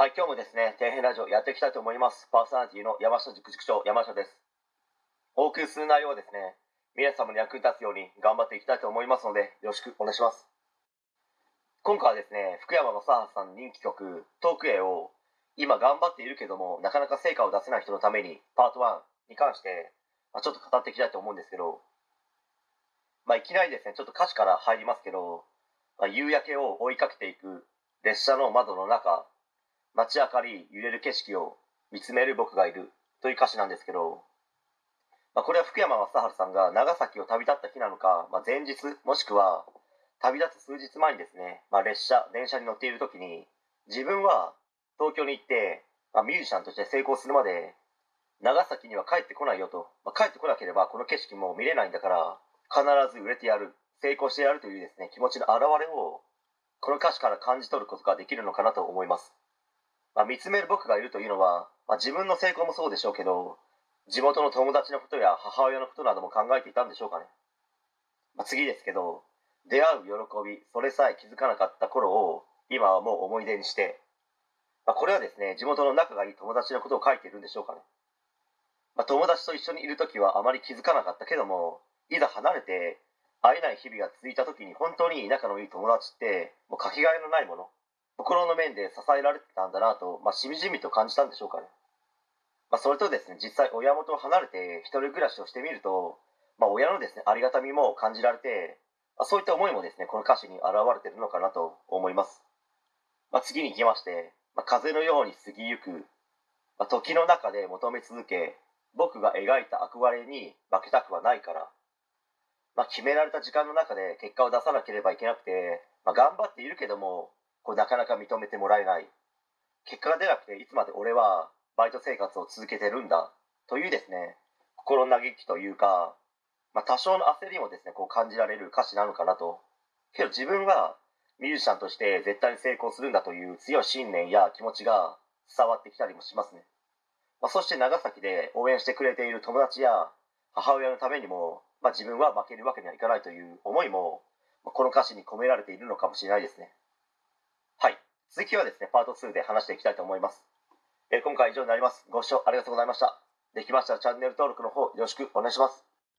はい、今日もですね、底辺ラジオやっていきたいと思います。パーソナリティの山下塾長、山下です。お送りする内容はですね、皆様に役に立つように頑張っていきたいと思いますので、よろしくお願いします。今回はですね、福山雅治さんの人気曲、トークAを、今頑張っているけども、なかなか成果を出せない人のために、パート1に関して、ちょっと語っていきたいと思うんですけど、いきなりですね、ちょっと歌詞から入りますけど、夕焼けを追いかけていく列車の窓の中、街明かり揺れる景色を見つめる僕がいるという歌詞なんですけど、これは福山雅治さんが長崎を旅立った日なのか、前日もしくは旅立つ数日前にですね、電車に乗っている時に、自分は東京に行って、ミュージシャンとして成功するまで長崎には帰ってこないよと、帰ってこなければこの景色も見れないんだから必ず売れてやる、成功してやるというですね、気持ちの表れをこの歌詞から感じ取ることができるのかなと思います。見つめる僕がいるというのは、自分の成功もそうでしょうけど、地元の友達のことや母親のことなども考えていたんでしょうかね。次ですけど、出会う喜び、それさえ気づかなかった頃を今はもう思い出にして、これはですね、地元の仲がいい友達のことを書いているんでしょうかね。友達と一緒にいるときはあまり気づかなかったけども、いざ離れて会えない日々が続いたときに、本当に仲のいい友達ってもうかけがえのないもの、心の面で支えられてたんだなと、しみじみと感じたんでしょうかね。それとですね、実際親元を離れて一人暮らしをしてみると、親のですね、ありがたみも感じられて、そういった思いもですね、この歌詞に表れているのかなと思います。次に行きまして、風のように過ぎゆく、時の中で求め続け、僕が描いた憧れに負けたくはないから、決められた時間の中で結果を出さなければいけなくて、頑張っているけども、なかなか認めてもらえない、結果が出なくていつまで俺はバイト生活を続けてるんだというですね、心嘆きというか、多少の焦りもですね、こう感じられる歌詞なのかなと。けど自分はミュージシャンとして絶対に成功するんだという強い信念や気持ちが伝わってきたりもしますね。そして長崎で応援してくれている友達や母親のためにも、自分は負けるわけにはいかないという思いも、この歌詞に込められているのかもしれないですね。はい、続きはですね、パート2で話していきたいと思います。今回は以上になります。ご視聴ありがとうございました。できましたらチャンネル登録の方よろしくお願いします。